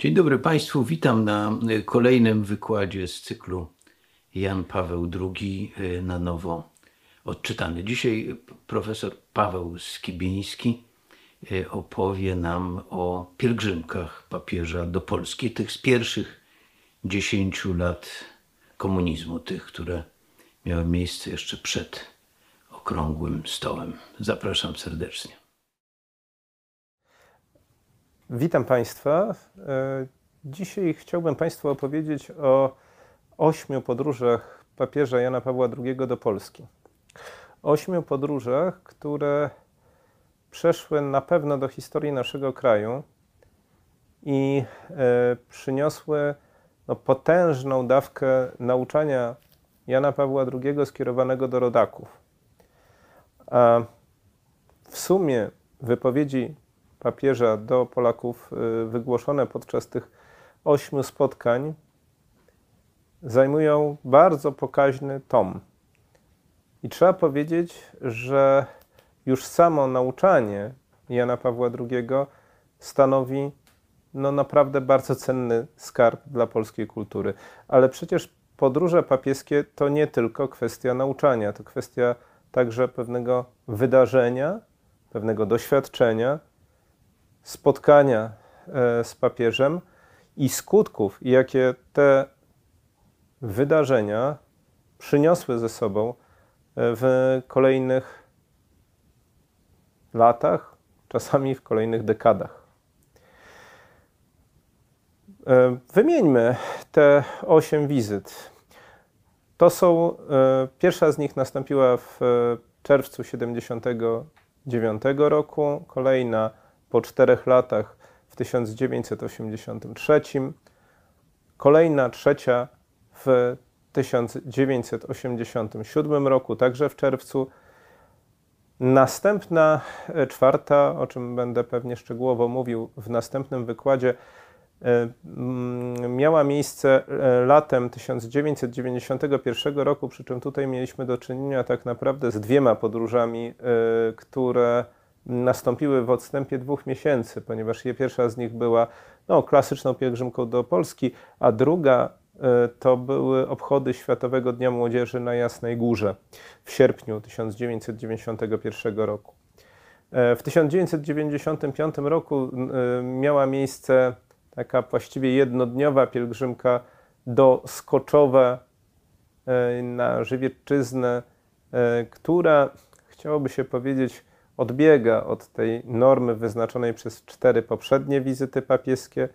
Dzień dobry Państwu, witam na kolejnym wykładzie z cyklu Jan Paweł II na nowo odczytany. Dzisiaj profesor Paweł Skibiński opowie nam o pielgrzymkach papieża do Polski, tych z pierwszych 10 lat komunizmu, tych, które miały miejsce jeszcze przed okrągłym stołem. Zapraszam serdecznie. Witam Państwa. Dzisiaj chciałbym Państwu opowiedzieć o 8 podróżach papieża Jana Pawła II do Polski. 8 podróżach, które przeszły na pewno do historii naszego kraju i przyniosły potężną dawkę nauczania Jana Pawła II skierowanego do rodaków. A w sumie wypowiedzi papieża do Polaków wygłoszone podczas tych 8 spotkań zajmują bardzo pokaźny tom. I trzeba powiedzieć, że już samo nauczanie Jana Pawła II stanowi naprawdę bardzo cenny skarb dla polskiej kultury. Ale przecież podróże papieskie to nie tylko kwestia nauczania, to kwestia także pewnego wydarzenia, pewnego doświadczenia, spotkania z papieżem i skutków, jakie te wydarzenia przyniosły ze sobą w kolejnych latach, czasami w kolejnych dekadach. Wymieńmy te 8 wizyt. To są, pierwsza z nich nastąpiła w czerwcu 1979 roku, kolejna po 4 latach w 1983, kolejna trzecia w 1987 roku, także w czerwcu, następna czwarta, o czym będę pewnie szczegółowo mówił w następnym wykładzie, miała miejsce latem 1991 roku, przy czym tutaj mieliśmy do czynienia tak naprawdę z 2 podróżami, które nastąpiły w odstępie 2 miesięcy, ponieważ pierwsza z nich była klasyczną pielgrzymką do Polski, a druga to były obchody Światowego Dnia Młodzieży na Jasnej Górze w sierpniu 1991 roku. W 1995 roku miała miejsce taka właściwie jednodniowa pielgrzymka do Skoczowa na Żywiecczyznę, która, chciałoby się powiedzieć, odbiega od tej normy wyznaczonej przez 4 poprzednie wizyty papieskie.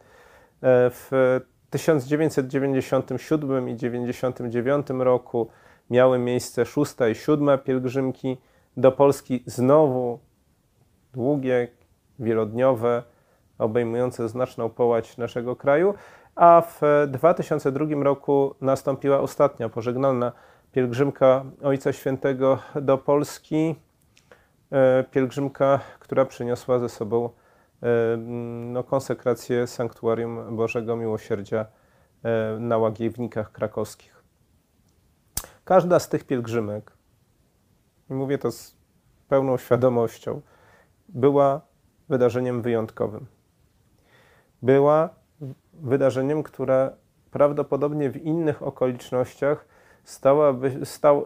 W 1997 i 1999 roku miały miejsce 6. i 7. pielgrzymki do Polski, znowu długie, wielodniowe, obejmujące znaczną połać naszego kraju, a w 2002 roku nastąpiła ostatnia, pożegnalna pielgrzymka Ojca Świętego do Polski, pielgrzymka, która przyniosła ze sobą konsekrację Sanktuarium Bożego Miłosierdzia na Łagiewnikach Krakowskich. Każda z tych pielgrzymek, i mówię to z pełną świadomością, była wydarzeniem wyjątkowym. Była wydarzeniem, które prawdopodobnie w innych okolicznościach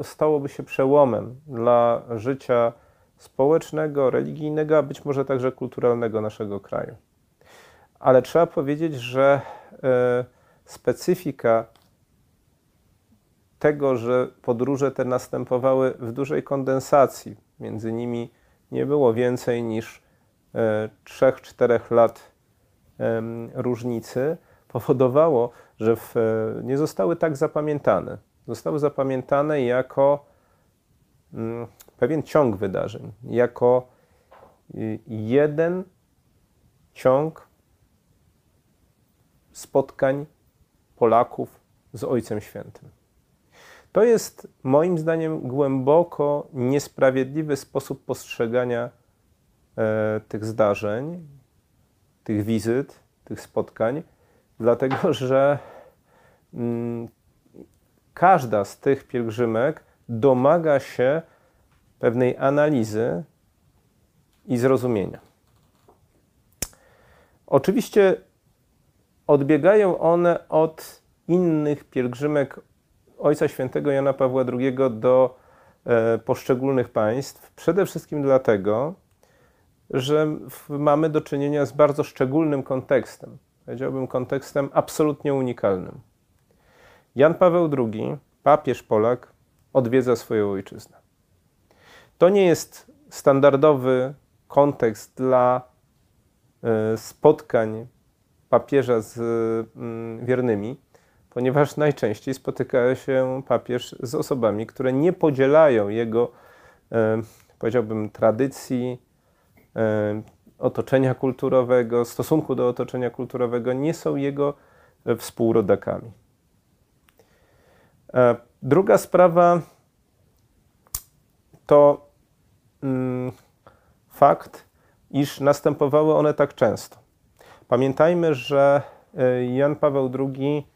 stałoby się przełomem dla życia społecznego, religijnego, a być może także kulturalnego naszego kraju. Ale trzeba powiedzieć, że specyfika tego, że podróże te następowały w dużej kondensacji, między nimi nie było więcej niż 3-4 lat różnicy, powodowało, że nie zostały tak zapamiętane. Zostały zapamiętane jako pewien ciąg wydarzeń, jako jeden ciąg spotkań Polaków z Ojcem Świętym. To jest moim zdaniem głęboko niesprawiedliwy sposób postrzegania tych zdarzeń, tych wizyt, tych spotkań, dlatego że każda z tych pielgrzymek domaga się pewnej analizy i zrozumienia. Oczywiście odbiegają one od innych pielgrzymek Ojca Świętego Jana Pawła II do poszczególnych państw, przede wszystkim dlatego, że mamy do czynienia z bardzo szczególnym kontekstem, powiedziałbym kontekstem absolutnie unikalnym. Jan Paweł II, papież Polak, odwiedza swoją ojczyznę. To nie jest standardowy kontekst dla spotkań papieża z wiernymi, ponieważ najczęściej spotyka się papież z osobami, które nie podzielają jego, powiedziałbym, tradycji, otoczenia kulturowego, stosunku do otoczenia kulturowego, nie są jego współrodakami. Druga sprawa to fakt, iż następowały one tak często. Pamiętajmy, że Jan Paweł II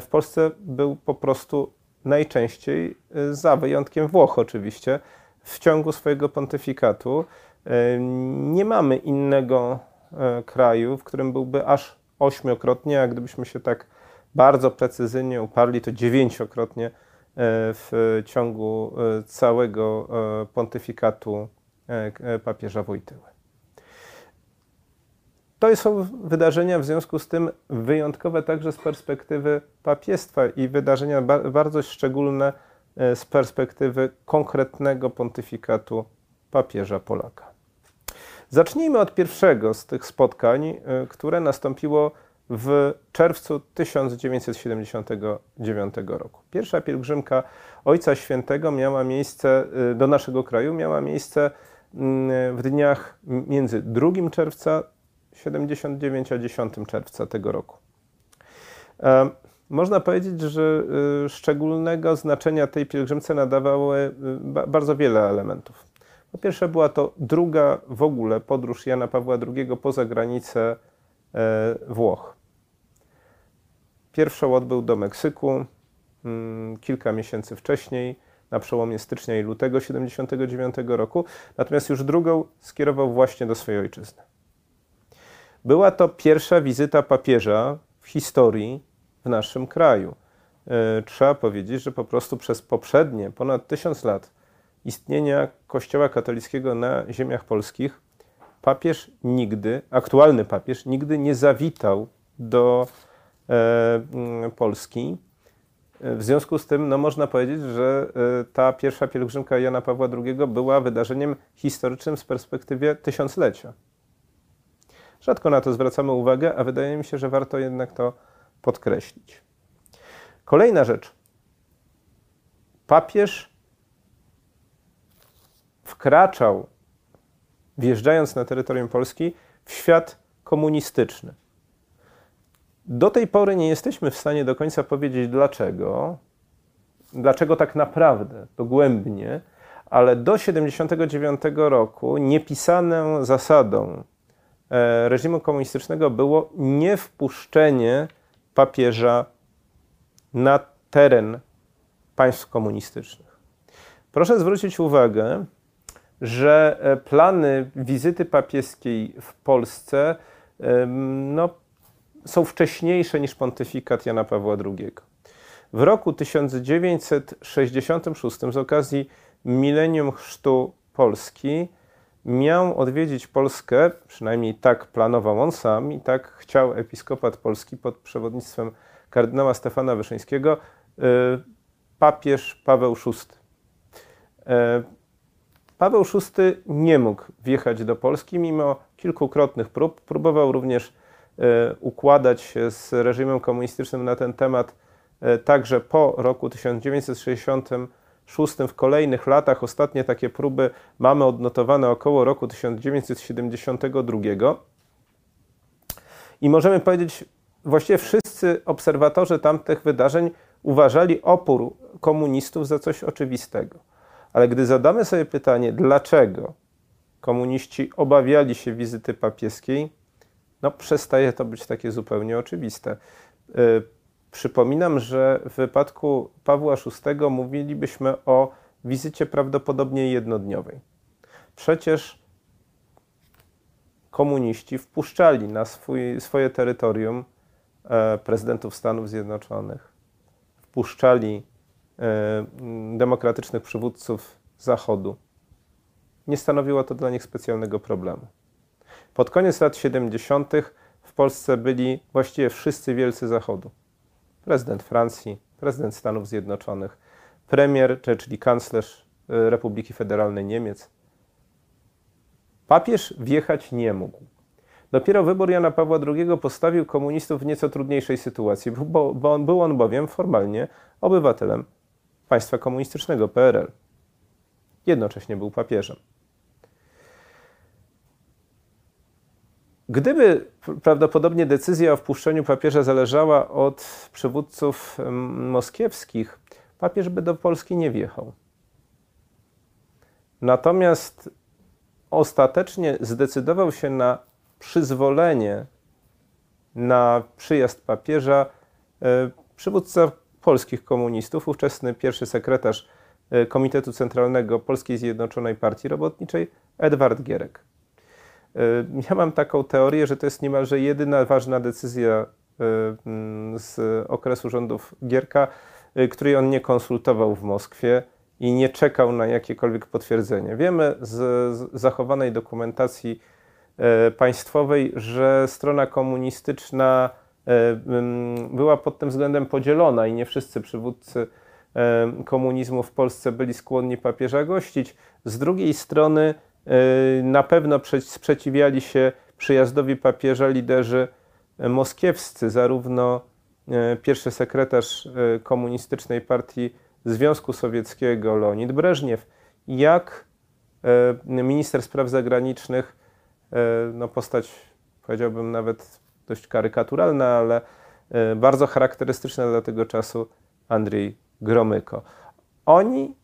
w Polsce był po prostu najczęściej, za wyjątkiem Włoch oczywiście, w ciągu swojego pontyfikatu. Nie mamy innego kraju, w którym byłby aż 8-krotnie, a gdybyśmy się tak bardzo precyzyjnie uparli, to 9-krotnie w ciągu całego pontyfikatu papieża Wojtyły. To są wydarzenia w związku z tym wyjątkowe także z perspektywy papiestwa i wydarzenia bardzo szczególne z perspektywy konkretnego pontyfikatu papieża Polaka. Zacznijmy od pierwszego z tych spotkań, które nastąpiło w czerwcu 1979 roku. Pierwsza pielgrzymka Ojca Świętego miała miejsce do naszego kraju, miała miejsce w dniach między 2 czerwca 79 a 10 czerwca tego roku. Można powiedzieć, że szczególnego znaczenia tej pielgrzymce nadawały bardzo wiele elementów. Po pierwsze, była to druga w ogóle podróż Jana Pawła II poza granicę Włoch. Pierwszą odbył do Meksyku kilka miesięcy wcześniej, na przełomie stycznia i lutego 79 roku, natomiast już drugą skierował właśnie do swojej ojczyzny. Była to pierwsza wizyta papieża w historii w naszym kraju. Trzeba powiedzieć, że po prostu przez poprzednie ponad 1000 lat istnienia Kościoła katolickiego na ziemiach polskich papież nigdy, aktualny papież, nigdy nie zawitał do Polski. W związku z tym można powiedzieć, że ta pierwsza pielgrzymka Jana Pawła II była wydarzeniem historycznym z perspektywy 1000-lecia. Rzadko na to zwracamy uwagę, a wydaje mi się, że warto jednak to podkreślić. Kolejna rzecz. Papież wkraczał, wjeżdżając na terytorium Polski, w świat komunistyczny. Do tej pory nie jesteśmy w stanie do końca powiedzieć dlaczego, tak naprawdę, dogłębnie, ale do 1979 roku niepisaną zasadą reżimu komunistycznego było niewpuszczenie papieża na teren państw komunistycznych. Proszę zwrócić uwagę, że plany wizyty papieskiej w Polsce są wcześniejsze niż pontyfikat Jana Pawła II. W roku 1966 z okazji Milenium Chrztu Polski miał odwiedzić Polskę, przynajmniej tak planował on sam i tak chciał episkopat Polski pod przewodnictwem kardynała Stefana Wyszyńskiego, papież Paweł VI. Paweł VI nie mógł wjechać do Polski mimo kilkukrotnych prób. Próbował również układać się z reżimem komunistycznym na ten temat także po roku 1966 w kolejnych latach. Ostatnie takie próby mamy odnotowane około roku 1972. I możemy powiedzieć, właściwie wszyscy obserwatorzy tamtych wydarzeń uważali opór komunistów za coś oczywistego. Ale gdy zadamy sobie pytanie, dlaczego komuniści obawiali się wizyty papieskiej, przestaje to być takie zupełnie oczywiste. Przypominam, że w wypadku Pawła VI mówilibyśmy o wizycie prawdopodobnie jednodniowej. Przecież komuniści wpuszczali na swoje terytorium prezydentów Stanów Zjednoczonych, wpuszczali demokratycznych przywódców Zachodu, nie stanowiło to dla nich specjalnego problemu. Pod koniec lat 70. w Polsce byli właściwie wszyscy wielcy Zachodu. Prezydent Francji, prezydent Stanów Zjednoczonych, premier, czyli kanclerz Republiki Federalnej Niemiec. Papież wjechać nie mógł. Dopiero wybór Jana Pawła II postawił komunistów w nieco trudniejszej sytuacji, był on bowiem formalnie obywatelem państwa komunistycznego PRL. Jednocześnie był papieżem. Gdyby prawdopodobnie decyzja o wpuszczeniu papieża zależała od przywódców moskiewskich, papież by do Polski nie wjechał. Natomiast ostatecznie zdecydował się na przyzwolenie na przyjazd papieża przywódca polskich komunistów, ówczesny pierwszy sekretarz Komitetu Centralnego Polskiej Zjednoczonej Partii Robotniczej Edward Gierek. Ja mam taką teorię, że to jest niemalże jedyna ważna decyzja z okresu rządów Gierka, której on nie konsultował w Moskwie i nie czekał na jakiekolwiek potwierdzenie. Wiemy z zachowanej dokumentacji państwowej, że strona komunistyczna była pod tym względem podzielona i nie wszyscy przywódcy komunizmu w Polsce byli skłonni papieża gościć. Z drugiej strony na pewno sprzeciwiali się przyjazdowi papieża liderzy moskiewscy, zarówno pierwszy sekretarz Komunistycznej Partii Związku Sowieckiego Leonid Breżniew, jak minister spraw zagranicznych, no postać, powiedziałbym, nawet dość karykaturalna, ale bardzo charakterystyczna dla tego czasu, Andrzej Gromyko. Oni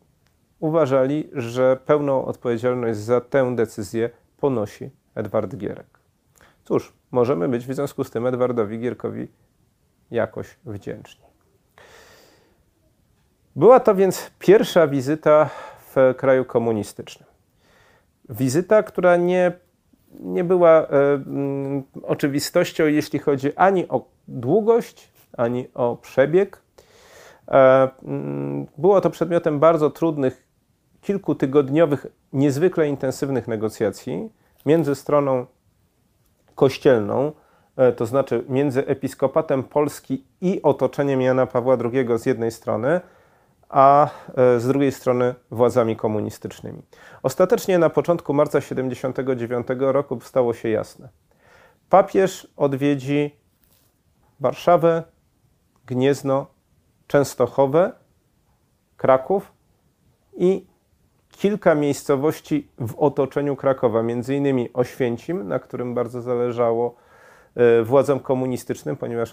uważali, że pełną odpowiedzialność za tę decyzję ponosi Edward Gierek. Cóż, możemy być w związku z tym Edwardowi Gierkowi jakoś wdzięczni. Była to więc pierwsza wizyta w kraju komunistycznym. Wizyta, która nie była oczywistością, jeśli chodzi ani o długość, ani o przebieg. Było to przedmiotem bardzo trudnych, kilkutygodniowych, niezwykle intensywnych negocjacji między stroną kościelną, to znaczy między Episkopatem Polski i otoczeniem Jana Pawła II z jednej strony, a z drugiej strony władzami komunistycznymi. Ostatecznie na początku marca 1979 roku stało się jasne. Papież odwiedzi Warszawę, Gniezno, Częstochowę, Kraków i kilka miejscowości w otoczeniu Krakowa, m.in. Oświęcim, na którym bardzo zależało władzom komunistycznym, ponieważ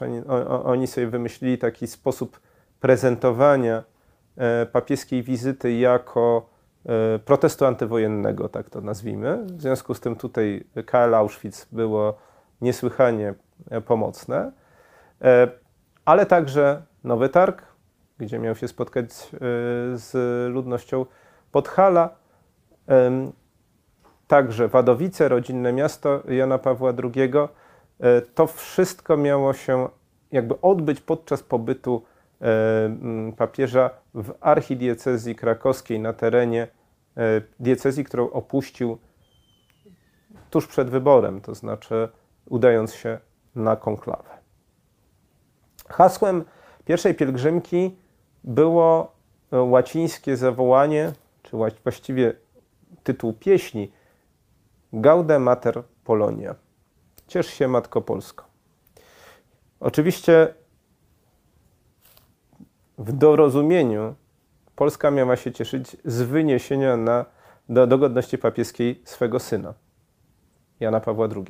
oni sobie wymyślili taki sposób prezentowania papieskiej wizyty jako protestu antywojennego, tak to nazwijmy. W związku z tym tutaj KL Auschwitz było niesłychanie pomocne, ale także Nowy Targ, gdzie miał się spotkać z ludnością Podhala, także Wadowice, rodzinne miasto Jana Pawła II. To wszystko miało się jakby odbyć podczas pobytu papieża w archidiecezji krakowskiej na terenie diecezji, którą opuścił tuż przed wyborem, to znaczy udając się na konklawę. Hasłem pierwszej pielgrzymki było łacińskie zawołanie, czy właściwie tytuł pieśni Gaude Mater Polonia. Ciesz się, Matko Polsko. Oczywiście w dorozumieniu Polska miała się cieszyć z wyniesienia do godności papieskiej swego syna, Jana Pawła II.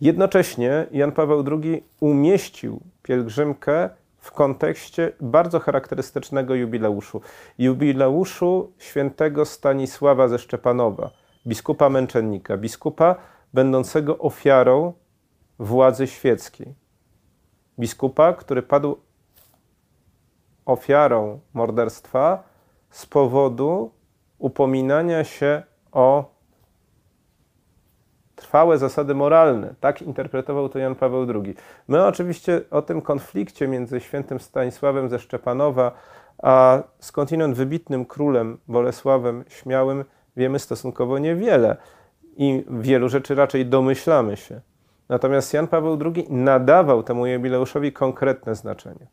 Jednocześnie Jan Paweł II umieścił pielgrzymkę w kontekście bardzo charakterystycznego jubileuszu. Jubileuszu świętego Stanisława ze Szczepanowa, biskupa męczennika, biskupa będącego ofiarą władzy świeckiej. Biskupa, który padł ofiarą morderstwa z powodu upominania się o trwałe zasady moralne. Tak interpretował to Jan Paweł II. My oczywiście o tym konflikcie między świętym Stanisławem ze Szczepanowa a skądinąd wybitnym królem Bolesławem Śmiałym wiemy stosunkowo niewiele i wielu rzeczy raczej domyślamy się. Natomiast Jan Paweł II nadawał temu jubileuszowi konkretne znaczenie.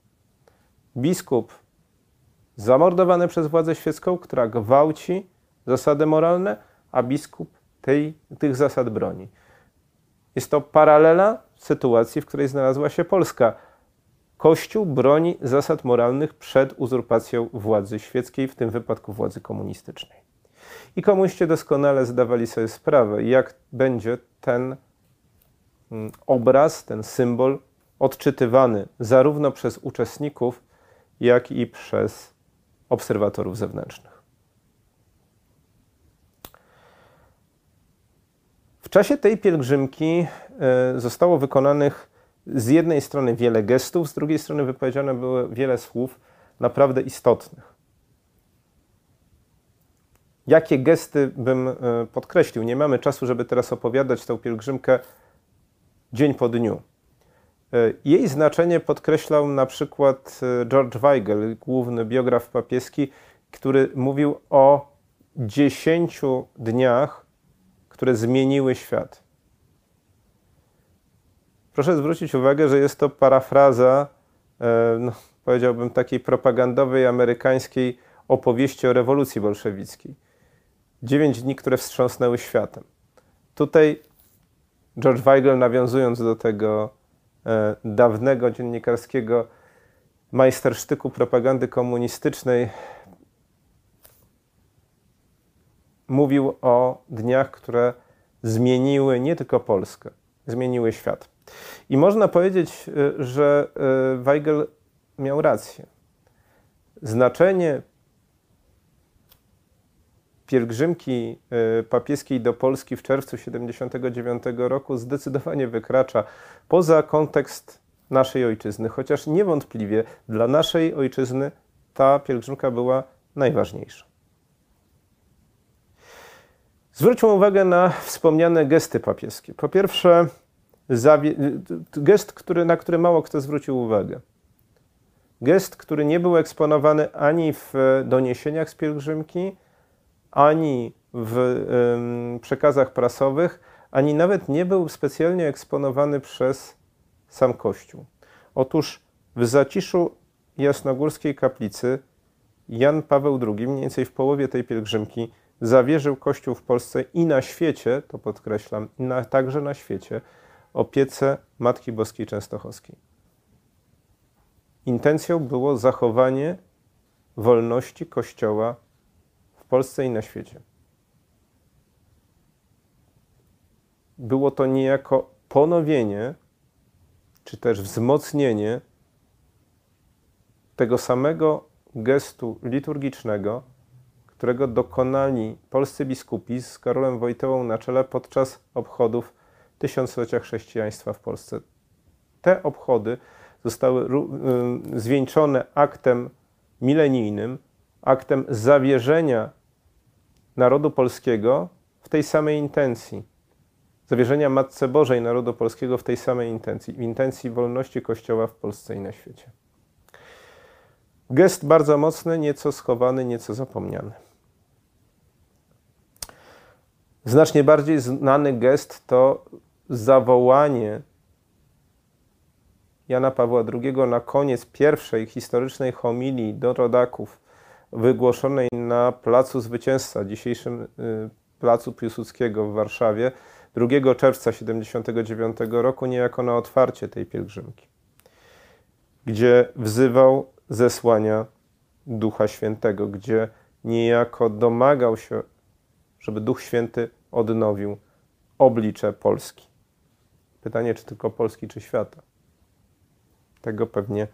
Biskup zamordowany przez władzę świecką, która gwałci zasady moralne, a biskup tych zasad broni. Jest to paralela sytuacji, w której znalazła się Polska. Kościół broni zasad moralnych przed uzurpacją władzy świeckiej, w tym wypadku władzy komunistycznej. I komuniści doskonale zdawali sobie sprawę, jak będzie ten obraz, ten symbol odczytywany zarówno przez uczestników, jak i przez obserwatorów zewnętrznych. W czasie tej pielgrzymki zostało wykonanych z jednej strony wiele gestów, z drugiej strony wypowiedziane było wiele słów naprawdę istotnych. Jakie gesty bym podkreślił? Nie mamy czasu, żeby teraz opowiadać tę pielgrzymkę dzień po dniu. Jej znaczenie podkreślał na przykład George Weigel, główny biograf papieski, który mówił o 10 dniach, które zmieniły świat. Proszę zwrócić uwagę, że jest to parafraza, powiedziałbym, takiej propagandowej amerykańskiej opowieści o rewolucji bolszewickiej. 9 dni, które wstrząsnęły światem. Tutaj George Weigel, nawiązując do tego dawnego dziennikarskiego majstersztyku propagandy komunistycznej, mówił o dniach, które zmieniły nie tylko Polskę, zmieniły świat. I można powiedzieć, że Weigel miał rację. Znaczenie pielgrzymki papieskiej do Polski w czerwcu 1979 roku zdecydowanie wykracza poza kontekst naszej ojczyzny, chociaż niewątpliwie dla naszej ojczyzny ta pielgrzymka była najważniejsza. Zwróćmy uwagę na wspomniane gesty papieskie. Po pierwsze, gest, na który mało kto zwrócił uwagę. Gest, który nie był eksponowany ani w doniesieniach z pielgrzymki, ani w przekazach prasowych, ani nawet nie był specjalnie eksponowany przez sam Kościół. Otóż w zaciszu jasnogórskiej kaplicy Jan Paweł II, mniej więcej w połowie tej pielgrzymki, zawierzył Kościół w Polsce i na świecie, to podkreślam, także na świecie, opiece Matki Boskiej Częstochowskiej. Intencją było zachowanie wolności Kościoła w Polsce i na świecie. Było to niejako ponowienie, czy też wzmocnienie tego samego gestu liturgicznego, którego dokonali polscy biskupi z Karolem Wojtyłą na czele podczas obchodów tysiąclecia chrześcijaństwa w Polsce. Te obchody zostały zwieńczone aktem milenijnym, aktem zawierzenia narodu polskiego w tej samej intencji. Zawierzenia Matce Bożej narodu polskiego w tej samej intencji. W intencji wolności Kościoła w Polsce i na świecie. Gest bardzo mocny, nieco schowany, nieco zapomniany. Znacznie bardziej znany gest to zawołanie Jana Pawła II na koniec pierwszej historycznej homilii do rodaków wygłoszonej na Placu Zwycięstwa, dzisiejszym Placu Piłsudskiego w Warszawie, 2 czerwca 1979 roku, niejako na otwarcie tej pielgrzymki, gdzie wzywał zesłania Ducha Świętego, gdzie niejako domagał się, żeby Duch Święty odnowił oblicze Polski. Pytanie, czy tylko Polski, czy świata. Tego pewnie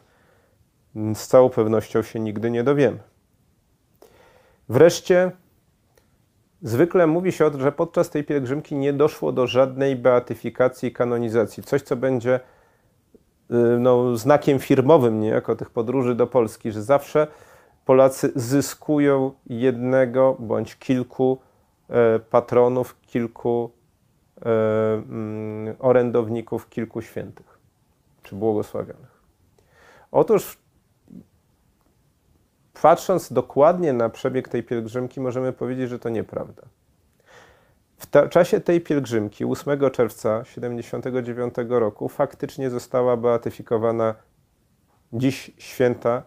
z całą pewnością się nigdy nie dowiemy. Wreszcie, zwykle mówi się, że podczas tej pielgrzymki nie doszło do żadnej beatyfikacji i kanonizacji. Coś, co będzie znakiem firmowym niejako tych podróży do Polski, że zawsze Polacy zyskują jednego bądź kilku patronów, kilku orędowników kilku świętych czy błogosławionych. Otóż patrząc dokładnie na przebieg tej pielgrzymki, możemy powiedzieć, że to nieprawda. W czasie tej pielgrzymki 8 czerwca 1979 roku faktycznie została beatyfikowana dziś święta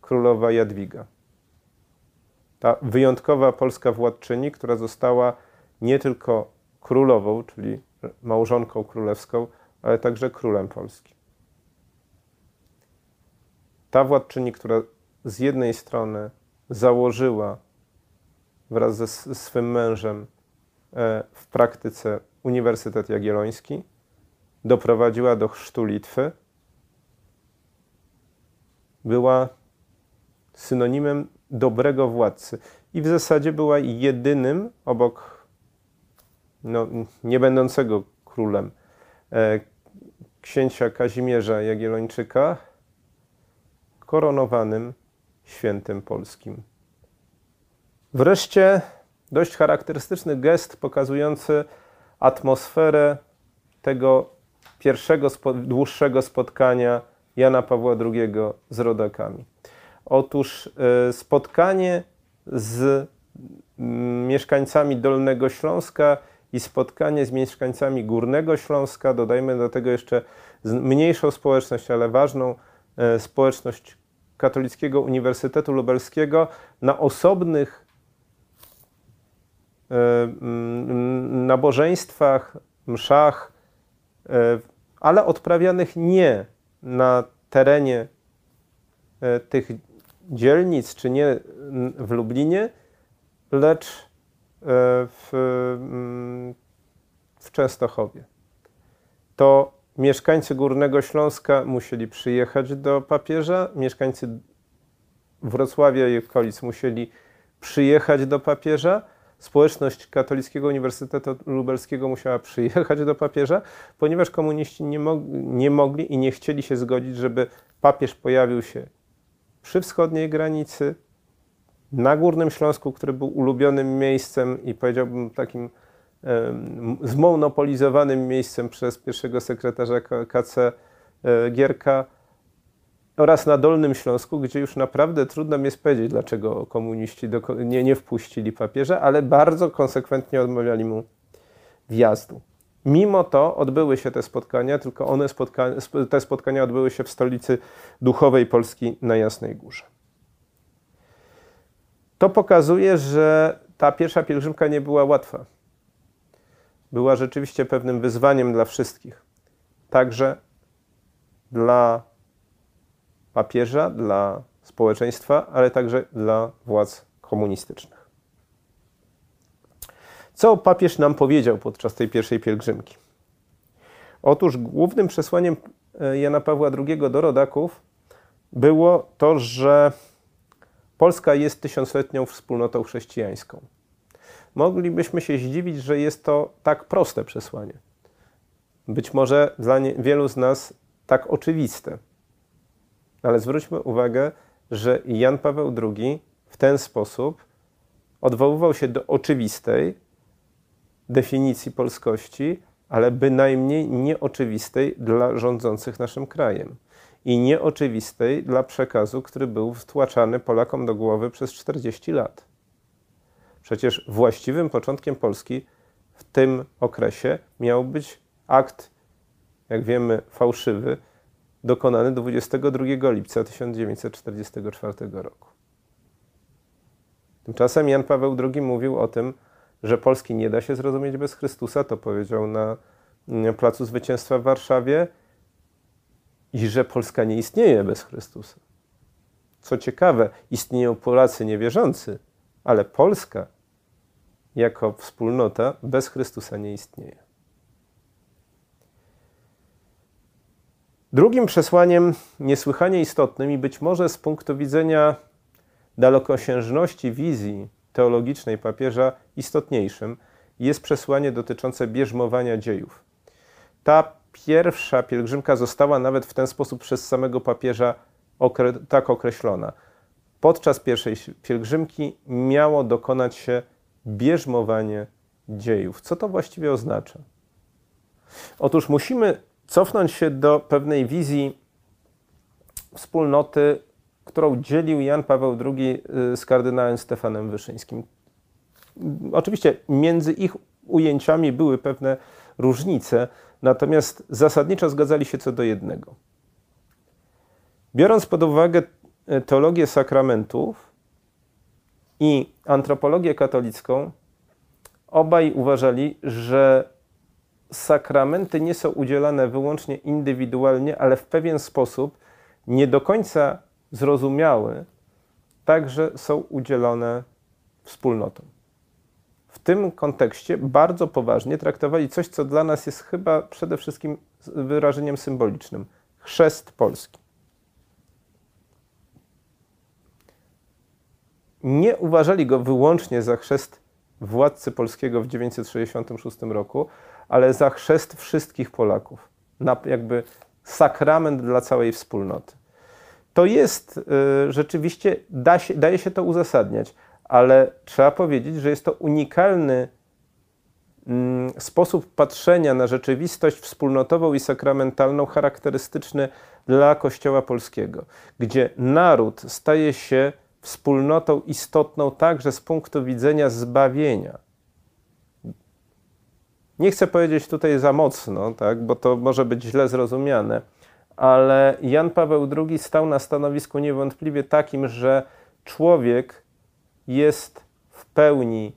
królowa Jadwiga. Ta wyjątkowa polska władczyni, która została nie tylko królową, czyli małżonką królewską, ale także królem Polski. Ta władczyni, która z jednej strony założyła wraz ze swym mężem w praktyce Uniwersytet Jagielloński, doprowadziła do chrztu Litwy, była synonimem dobrego władcy i w zasadzie była jedynym obok nie będącego królem księcia Kazimierza Jagiellończyka koronowanym świętym polskim. Wreszcie dość charakterystyczny gest pokazujący atmosferę tego pierwszego, dłuższego spotkania Jana Pawła II z rodakami. Otóż spotkanie z mieszkańcami Dolnego Śląska i spotkanie z mieszkańcami Górnego Śląska, dodajmy do tego jeszcze mniejszą społeczność, ale ważną społeczność Katolickiego Uniwersytetu Lubelskiego, na osobnych nabożeństwach, mszach, ale odprawianych nie na terenie tych dzielnic, czy nie w Lublinie, lecz w Częstochowie. To mieszkańcy Górnego Śląska musieli przyjechać do papieża, mieszkańcy Wrocławia i okolic musieli przyjechać do papieża, społeczność Katolickiego Uniwersytetu Lubelskiego musiała przyjechać do papieża, ponieważ komuniści nie mogli i nie chcieli się zgodzić, żeby papież pojawił się przy wschodniej granicy, na Górnym Śląsku, który był ulubionym miejscem i powiedziałbym takim zmonopolizowanym miejscem przez pierwszego sekretarza KC Gierka, oraz na Dolnym Śląsku, gdzie już naprawdę trudno mi jest powiedzieć, dlaczego komuniści nie wpuścili papieża, ale bardzo konsekwentnie odmawiali mu wjazdu. Mimo to odbyły się te spotkania, tylko te spotkania odbyły się w stolicy duchowej Polski na Jasnej Górze. To pokazuje, że ta pierwsza pielgrzymka nie była łatwa. Była rzeczywiście pewnym wyzwaniem dla wszystkich. Także dla papieża, dla społeczeństwa, ale także dla władz komunistycznych. Co papież nam powiedział podczas tej pierwszej pielgrzymki? Otóż głównym przesłaniem Jana Pawła II do rodaków było to, że Polska jest tysiącletnią wspólnotą chrześcijańską. Moglibyśmy się zdziwić, że jest to tak proste przesłanie. Być może dla wielu z nas tak oczywiste. Ale zwróćmy uwagę, że Jan Paweł II w ten sposób odwoływał się do oczywistej definicji polskości, ale bynajmniej nieoczywistej dla rządzących naszym krajem i nieoczywistej dla przekazu, który był wtłaczany Polakom do głowy przez 40 lat. Przecież właściwym początkiem Polski w tym okresie miał być akt, jak wiemy, fałszywy, dokonany 22 lipca 1944 roku. Tymczasem Jan Paweł II mówił o tym, że Polski nie da się zrozumieć bez Chrystusa, to powiedział na Placu Zwycięstwa w Warszawie, i że Polska nie istnieje bez Chrystusa. Co ciekawe, istnieją Polacy niewierzący, ale Polska jako wspólnota bez Chrystusa nie istnieje. Drugim przesłaniem niesłychanie istotnym i być może z punktu widzenia dalekosiężności wizji teologicznej papieża istotniejszym jest przesłanie dotyczące bierzmowania dziejów. Ta pierwsza pielgrzymka została nawet w ten sposób przez samego papieża tak określona. Podczas pierwszej pielgrzymki miało dokonać się bierzmowanie dziejów. Co to właściwie oznacza? Otóż musimy cofnąć się do pewnej wizji wspólnoty, którą dzielił Jan Paweł II z kardynałem Stefanem Wyszyńskim. Oczywiście między ich ujęciami były pewne różnice, natomiast zasadniczo zgadzali się co do jednego. Biorąc pod uwagę teologię sakramentów i antropologię katolicką, obaj uważali, że sakramenty nie są udzielane wyłącznie indywidualnie, ale w pewien sposób nie do końca zrozumiały, także są udzielone wspólnotom. W tym kontekście bardzo poważnie traktowali coś, co dla nas jest chyba przede wszystkim wyrażeniem symbolicznym. Chrzest Polski. Nie uważali go wyłącznie za chrzest władcy polskiego w 966 roku, ale za chrzest wszystkich Polaków. Jakby sakrament dla całej wspólnoty. To jest rzeczywiście, daje się to uzasadniać, ale trzeba powiedzieć, że jest to unikalny sposób patrzenia na rzeczywistość wspólnotową i sakramentalną, charakterystyczny dla Kościoła polskiego, gdzie naród staje się wspólnotą istotną także z punktu widzenia zbawienia. Nie chcę powiedzieć tutaj za mocno, tak, bo to może być źle zrozumiane, ale Jan Paweł II stał na stanowisku niewątpliwie takim, że człowiek jest w pełni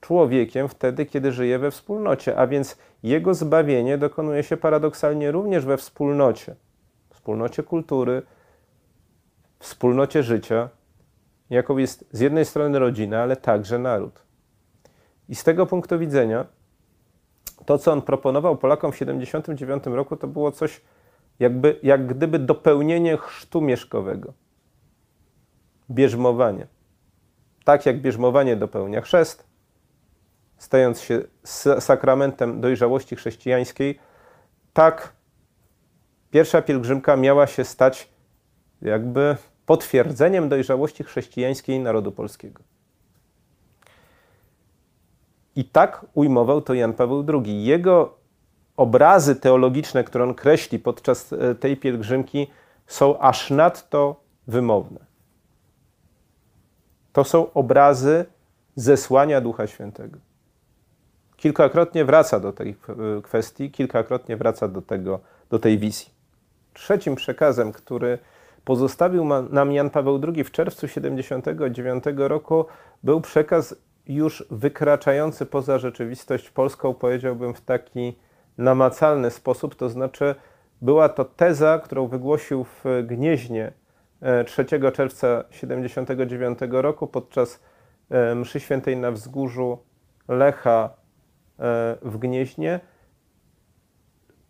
człowiekiem wtedy, kiedy żyje we wspólnocie, a więc jego zbawienie dokonuje się paradoksalnie również we wspólnocie. Wspólnocie kultury, wspólnocie życia, jaką jest z jednej strony rodzina, ale także naród. I z tego punktu widzenia to, co on proponował Polakom w 1979 roku, to było coś jak gdyby dopełnienie chrztu mieszkowego. Bierzmowanie. Tak jak bierzmowanie dopełnia chrzest, stając się sakramentem dojrzałości chrześcijańskiej, tak pierwsza pielgrzymka miała się stać jakby potwierdzeniem dojrzałości chrześcijańskiej narodu polskiego. I tak ujmował to Jan Paweł II. Jego obrazy teologiczne, które on kreśli podczas tej pielgrzymki, są aż nadto wymowne. To są obrazy zesłania Ducha Świętego. Kilkakrotnie wraca do tej kwestii, kilkakrotnie wraca do tej wizji. Trzecim przekazem, który pozostawił nam Jan Paweł II w czerwcu 1979 roku, był przekaz już wykraczający poza rzeczywistość polską, powiedziałbym w taki namacalny sposób, to znaczy była to teza, którą wygłosił w Gnieźnie 3 czerwca 1979 roku podczas mszy świętej na wzgórzu Lecha w Gnieźnie.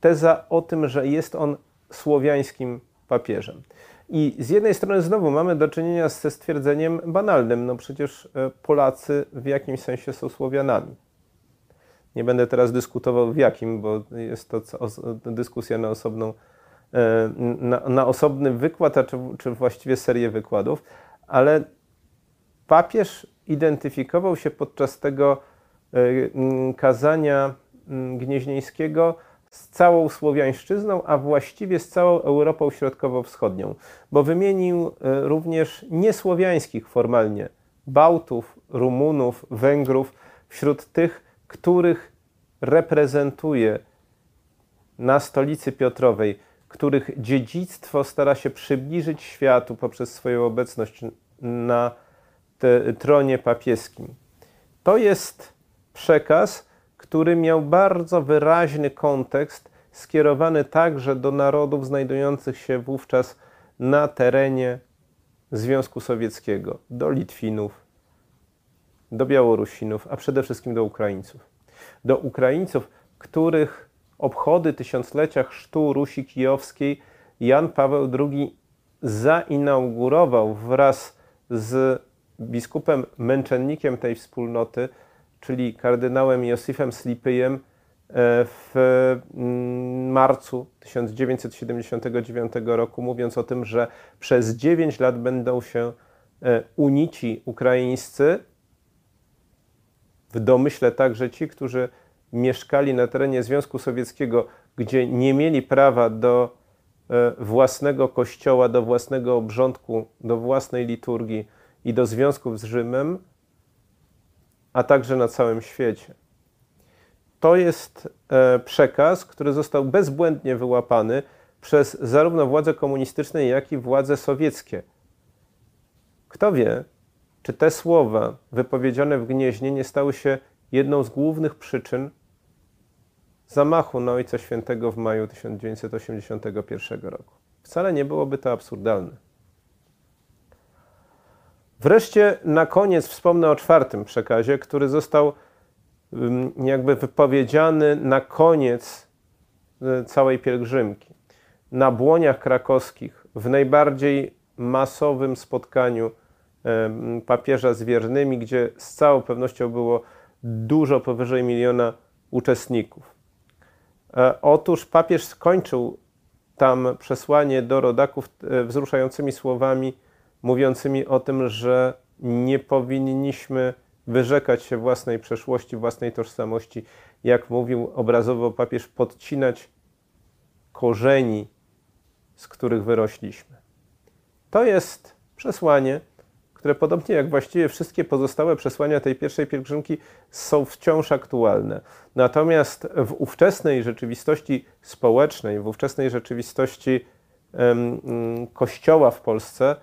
Teza o tym, że jest on słowiańskim papieżem. I z jednej strony znowu mamy do czynienia ze stwierdzeniem banalnym. No przecież Polacy w jakimś sensie są Słowianami. Nie będę teraz dyskutował w jakim, bo jest to dyskusja na osobną, na osobny wykład, czy właściwie serię wykładów, ale papież identyfikował się podczas tego kazania gnieźnieńskiego z całą słowiańszczyzną, a właściwie z całą Europą Środkowo-Wschodnią, bo wymienił również niesłowiańskich formalnie Bałtów, Rumunów, Węgrów, wśród tych, których reprezentuje na stolicy Piotrowej, których dziedzictwo stara się przybliżyć światu poprzez swoją obecność na tronie papieskim. To jest przekaz, który miał bardzo wyraźny kontekst, skierowany także do narodów znajdujących się wówczas na terenie Związku Sowieckiego, do Litwinów, do Białorusinów, a przede wszystkim do Ukraińców. Do Ukraińców, których obchody tysiąclecia chrztu Rusi Kijowskiej Jan Paweł II zainaugurował wraz z biskupem męczennikiem tej wspólnoty, czyli kardynałem Josifem Slipyjem w marcu 1979 roku, mówiąc o tym, że przez 9 lat będą się unici ukraińscy, w domyśle także ci, którzy mieszkali na terenie Związku Sowieckiego, gdzie nie mieli prawa do własnego kościoła, do własnego obrządku, do własnej liturgii i do związków z Rzymem, a także na całym świecie. To jest przekaz, który został bezbłędnie wyłapany przez zarówno władze komunistyczne, jak i władze sowieckie. Kto wie, czy te słowa wypowiedziane w Gnieźnie nie stały się jedną z głównych przyczyn zamachu na Ojca Świętego w maju 1981 roku. Wcale nie byłoby to absurdalne. Wreszcie na koniec wspomnę o czwartym przekazie, który został jakby wypowiedziany na koniec całej pielgrzymki. Na Błoniach Krakowskich, w najbardziej masowym spotkaniu papieża z wiernymi, gdzie z całą pewnością było dużo powyżej 1 miliona uczestników. Otóż papież skończył tam przesłanie do rodaków wzruszającymi słowami, mówiącymi o tym, że nie powinniśmy wyrzekać się własnej przeszłości, własnej tożsamości, jak mówił obrazowo papież, podcinać korzeni, z których wyrośliśmy. To jest przesłanie, które podobnie jak właściwie wszystkie pozostałe przesłania tej pierwszej pielgrzymki są wciąż aktualne. Natomiast w ówczesnej rzeczywistości społecznej, w ówczesnej rzeczywistości Kościoła w Polsce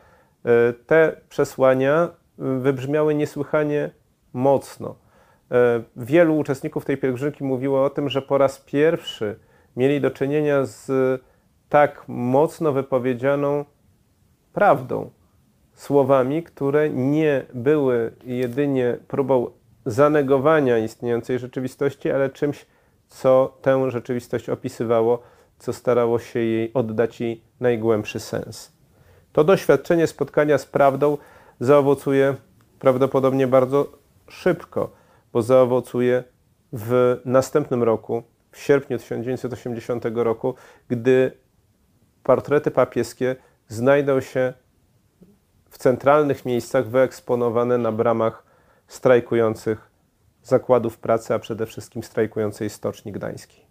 te przesłania wybrzmiały niesłychanie mocno. Wielu uczestników tej pielgrzymki mówiło o tym, że po raz pierwszy mieli do czynienia z tak mocno wypowiedzianą prawdą, słowami, które nie były jedynie próbą zanegowania istniejącej rzeczywistości, ale czymś, co tę rzeczywistość opisywało, co starało się jej oddać jej najgłębszy sens. To doświadczenie spotkania z prawdą zaowocuje prawdopodobnie bardzo szybko, bo zaowocuje w następnym roku, w sierpniu 1980 roku, gdy portrety papieskie znajdą się w centralnych miejscach wyeksponowane na bramach strajkujących zakładów pracy, a przede wszystkim strajkującej Stoczni Gdańskiej.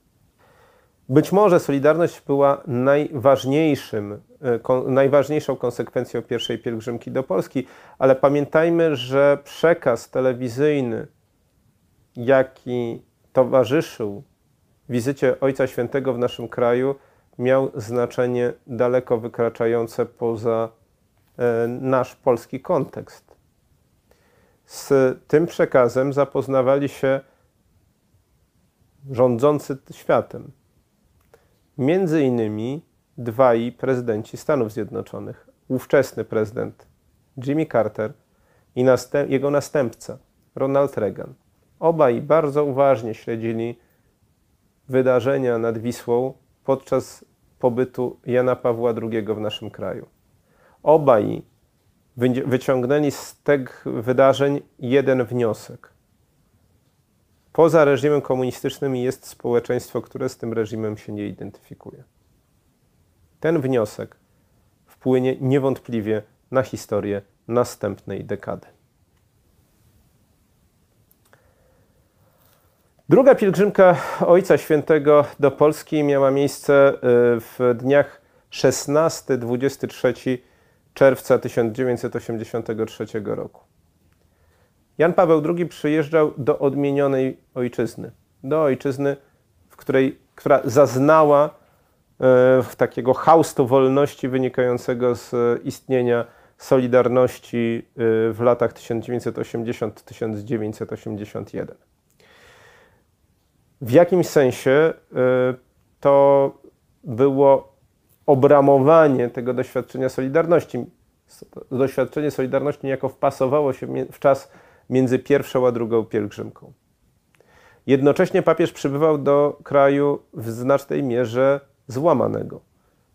Być może Solidarność była najważniejszą konsekwencją pierwszej pielgrzymki do Polski, ale pamiętajmy, że przekaz telewizyjny, jaki towarzyszył wizycie Ojca Świętego w naszym kraju, miał znaczenie daleko wykraczające poza nasz polski kontekst. Z tym przekazem zapoznawali się rządzący światem. Między innymi dwaj prezydenci Stanów Zjednoczonych. Ówczesny prezydent Jimmy Carter i jego następca Ronald Reagan. Obaj bardzo uważnie śledzili wydarzenia nad Wisłą podczas pobytu Jana Pawła II w naszym kraju. Obaj wyciągnęli z tych wydarzeń jeden wniosek. Poza reżimem komunistycznym jest społeczeństwo, które z tym reżimem się nie identyfikuje. Ten wniosek wpłynie niewątpliwie na historię następnej dekady. Druga pielgrzymka Ojca Świętego do Polski miała miejsce w dniach 16–23 czerwca 1983 roku. Jan Paweł II przyjeżdżał do odmienionej ojczyzny. Do ojczyzny, która zaznała takiego chaustu wolności wynikającego z istnienia Solidarności w latach 1980–1981. W jakimś sensie to było obramowanie tego doświadczenia Solidarności. Doświadczenie Solidarności niejako wpasowało się w czas między pierwszą a drugą pielgrzymką. Jednocześnie papież przybywał do kraju w znacznej mierze złamanego.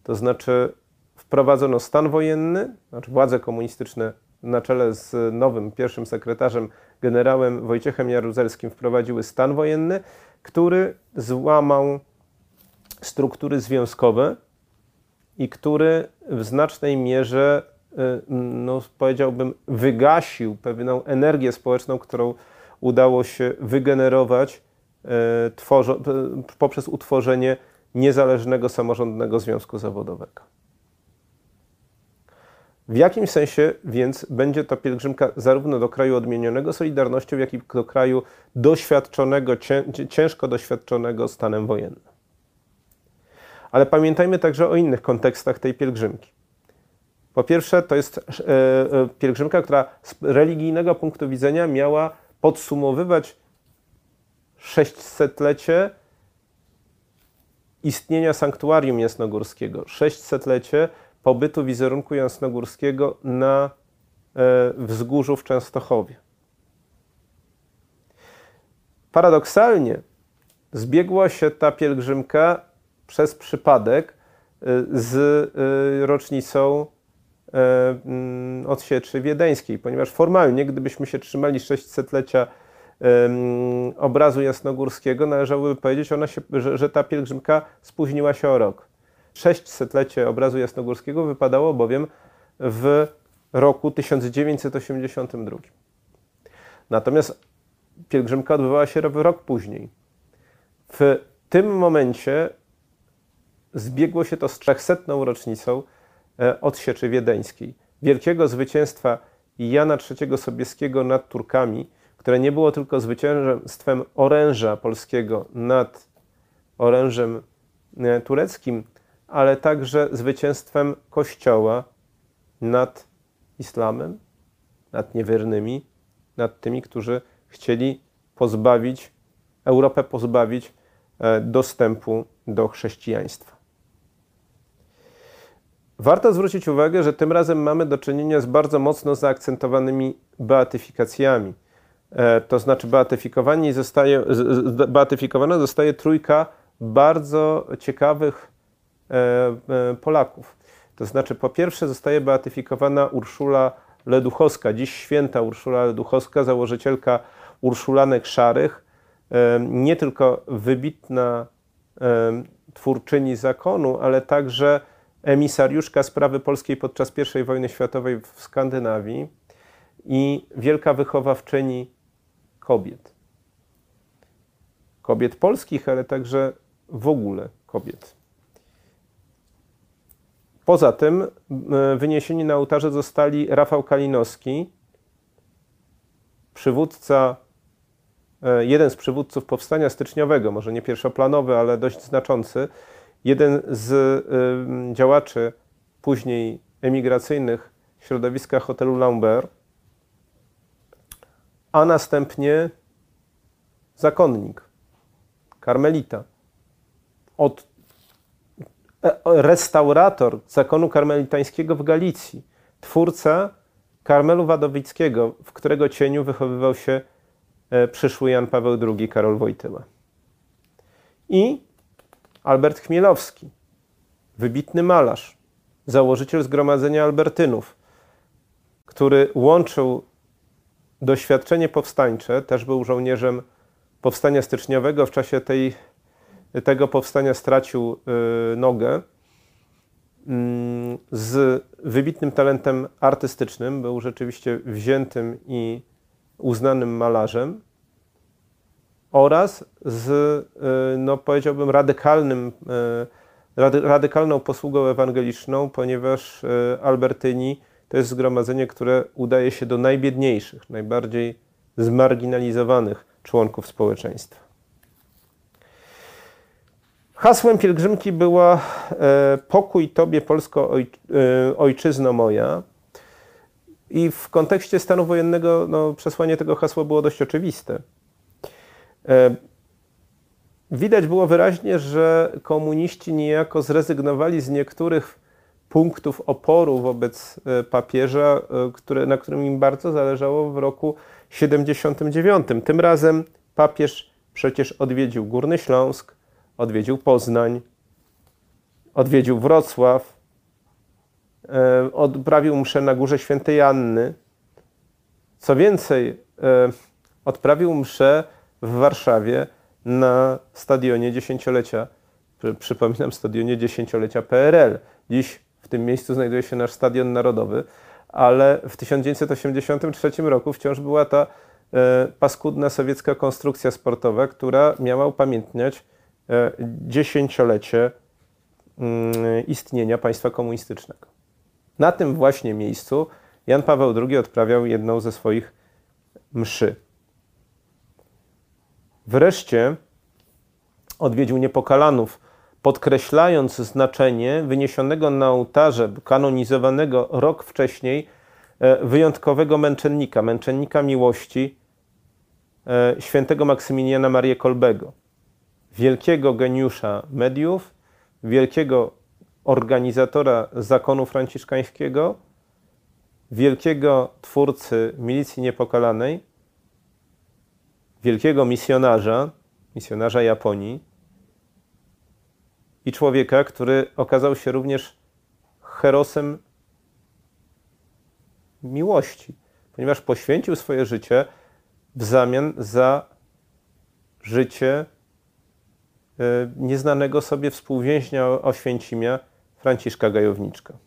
To znaczy wprowadzono stan wojenny, znaczy władze komunistyczne na czele z nowym pierwszym sekretarzem, generałem Wojciechem Jaruzelskim, wprowadziły stan wojenny, który złamał struktury związkowe i który w znacznej mierze, no powiedziałbym, wygasił pewną energię społeczną, którą udało się wygenerować poprzez utworzenie niezależnego, samorządnego związku zawodowego. W jakim sensie więc będzie ta pielgrzymka zarówno do kraju odmienionego Solidarnością, jak i do kraju doświadczonego, ciężko doświadczonego stanem wojennym? Ale pamiętajmy także o innych kontekstach tej pielgrzymki. Po pierwsze, to jest pielgrzymka, która z religijnego punktu widzenia miała podsumowywać 600-lecie istnienia sanktuarium jasnogórskiego, 600-lecie pobytu wizerunku jasnogórskiego na wzgórzu w Częstochowie. Paradoksalnie zbiegła się ta pielgrzymka przez przypadek z rocznicą odsieczy wiedeńskiej, ponieważ formalnie, gdybyśmy się trzymali 600-lecia obrazu jasnogórskiego, należałoby powiedzieć, że ta pielgrzymka spóźniła się o rok. 600-lecie obrazu jasnogórskiego wypadało bowiem w roku 1982. Natomiast pielgrzymka odbywała się rok później. W tym momencie zbiegło się to z 300. rocznicą odsieczy wiedeńskiej, wielkiego zwycięstwa Jana III Sobieskiego nad Turkami, które nie było tylko zwycięstwem oręża polskiego nad orężem tureckim, ale także zwycięstwem Kościoła nad islamem, nad niewiernymi, nad tymi, którzy chcieli Europę pozbawić dostępu do chrześcijaństwa. Warto zwrócić uwagę, że tym razem mamy do czynienia z bardzo mocno zaakcentowanymi beatyfikacjami. To znaczy beatyfikowana zostaje trójka bardzo ciekawych Polaków. To znaczy po pierwsze zostaje beatyfikowana Urszula Leduchowska, dziś święta Urszula Leduchowska, założycielka Urszulanek Szarych, nie tylko wybitna twórczyni zakonu, ale także emisariuszka sprawy polskiej podczas I wojny światowej w Skandynawii i wielka wychowawczyni kobiet. Kobiet polskich, ale także w ogóle kobiet. Poza tym wyniesieni na ołtarze zostali Rafał Kalinowski, jeden z przywódców Powstania Styczniowego, może nie pierwszoplanowy, ale dość znaczący, jeden z działaczy później emigracyjnych środowiska hotelu Lambert, a następnie zakonnik, karmelita, restaurator zakonu karmelitańskiego w Galicji, twórca Karmelu Wadowickiego, w którego cieniu wychowywał się przyszły Jan Paweł II, Karol Wojtyła. I Albert Chmielowski, wybitny malarz, założyciel Zgromadzenia Albertynów, który łączył doświadczenie powstańcze, też był żołnierzem Powstania Styczniowego, w czasie tego powstania stracił nogę, z wybitnym talentem artystycznym, był rzeczywiście wziętym i uznanym malarzem, oraz z, no powiedziałbym, radykalną posługą ewangeliczną, ponieważ Albertyni to jest zgromadzenie, które udaje się do najbiedniejszych, najbardziej zmarginalizowanych członków społeczeństwa. Hasłem pielgrzymki była pokój Tobie, Polsko, ojczyzno moja. I w kontekście stanu wojennego przesłanie tego hasła było dość oczywiste. Widać było wyraźnie, że komuniści niejako zrezygnowali z niektórych punktów oporu wobec papieża, na którym im bardzo zależało w roku 79. Tym razem papież przecież odwiedził Górny Śląsk, odwiedził Poznań, odwiedził Wrocław, odprawił mszę na Górze Świętej Anny. Co więcej, odprawił mszę w Warszawie na stadionie dziesięciolecia, przypominam, stadionie dziesięciolecia PRL. Dziś w tym miejscu znajduje się nasz Stadion Narodowy, ale w 1983 roku wciąż była ta paskudna sowiecka konstrukcja sportowa, która miała upamiętniać dziesięciolecie istnienia państwa komunistycznego. Na tym właśnie miejscu Jan Paweł II odprawiał jedną ze swoich mszy. Wreszcie odwiedził Niepokalanów, podkreślając znaczenie wyniesionego na ołtarze, kanonizowanego rok wcześniej, wyjątkowego męczennika, miłości, świętego Maksymiliana Marię Kolbego, wielkiego geniusza mediów, wielkiego organizatora zakonu franciszkańskiego, wielkiego twórcy milicji niepokalanej, wielkiego misjonarza, Japonii i człowieka, który okazał się również herosem miłości, ponieważ poświęcił swoje życie w zamian za życie nieznanego sobie współwięźnia Oświęcimia Franciszka Gajowniczka.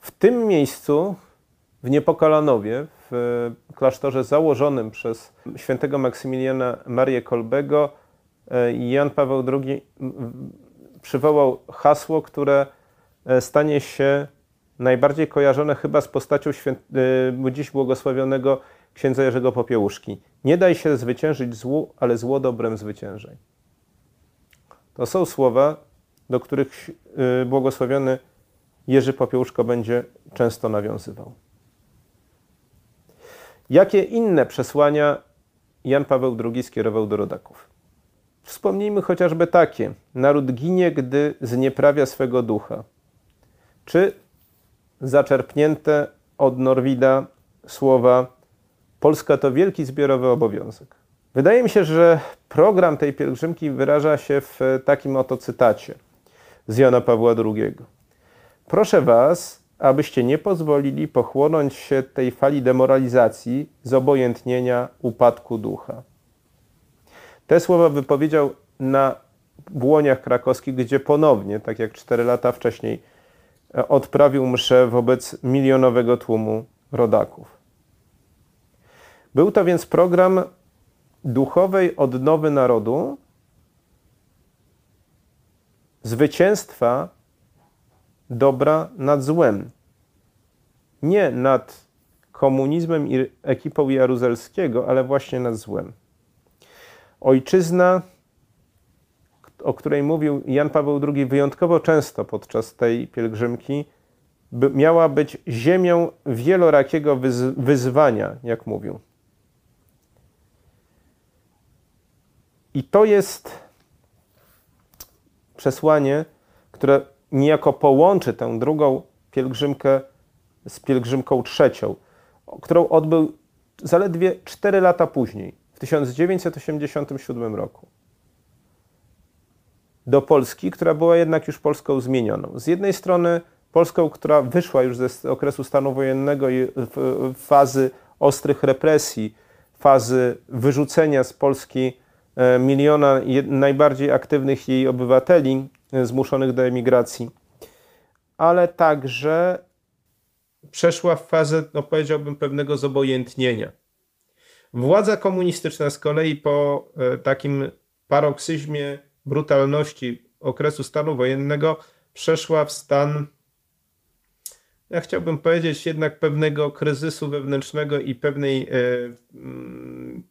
W tym miejscu, w Niepokalanowie, w klasztorze założonym przez świętego Maksymiliana Marię Kolbego, Jan Paweł II przywołał hasło, które stanie się najbardziej kojarzone chyba z postacią dziś błogosławionego księdza Jerzego Popiełuszki. Nie daj się zwyciężyć złu, ale zło dobrem zwyciężaj. To są słowa, do których błogosławiony Jerzy Popiełuszko będzie często nawiązywał. Jakie inne przesłania Jan Paweł II skierował do rodaków? Wspomnijmy chociażby takie: naród ginie, gdy znieprawia swego ducha. Czy zaczerpnięte od Norwida słowa Polska to wielki zbiorowy obowiązek. Wydaje mi się, że program tej pielgrzymki wyraża się w takim oto cytacie z Jana Pawła II. Proszę was, abyście nie pozwolili pochłonąć się tej fali demoralizacji, zobojętnienia, upadku ducha. Te słowa wypowiedział na błoniach krakowskich, gdzie ponownie, tak jak 4 lata wcześniej, odprawił mszę wobec milionowego tłumu rodaków. Był to więc program duchowej odnowy narodu, zwycięstwa dobra nad złem. Nie nad komunizmem i ekipą Jaruzelskiego, ale właśnie nad złem. Ojczyzna, o której mówił Jan Paweł II wyjątkowo często podczas tej pielgrzymki, miała być ziemią wielorakiego wyzwania, jak mówił. I to jest przesłanie, które niejako połączy tę drugą pielgrzymkę z pielgrzymką trzecią, którą odbył zaledwie 4 lata później, w 1987 roku. Do Polski, która była jednak już Polską zmienioną. Z jednej strony Polską, która wyszła już ze okresu stanu wojennego i fazy ostrych represji, fazy wyrzucenia z Polski miliona najbardziej aktywnych jej obywateli zmuszonych do emigracji, ale także przeszła w fazę, no powiedziałbym, pewnego zobojętnienia. Władza komunistyczna z kolei po takim paroksyzmie brutalności okresu stanu wojennego przeszła w stan, ja chciałbym powiedzieć, jednak pewnego kryzysu wewnętrznego i pewnej